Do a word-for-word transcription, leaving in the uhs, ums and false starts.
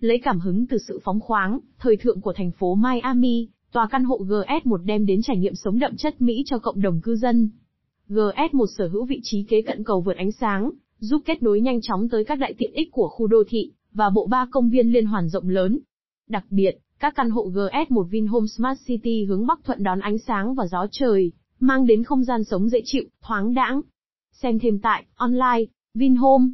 Lấy cảm hứng từ sự phóng khoáng, thời thượng của thành phố Miami, tòa căn hộ G S một đem đến trải nghiệm sống đậm chất Mỹ cho cộng đồng cư dân. G S một sở hữu vị trí kế cận cầu vượt ánh sáng, giúp kết nối nhanh chóng tới các đại tiện ích của khu đô thị, và bộ ba công viên liên hoàn rộng lớn. Đặc biệt, các căn hộ G S một Vinhomes Smart City hướng Bắc thuận đón ánh sáng và gió trời, mang đến không gian sống dễ chịu, thoáng đãng. Xem thêm tại, online, Vinhomes.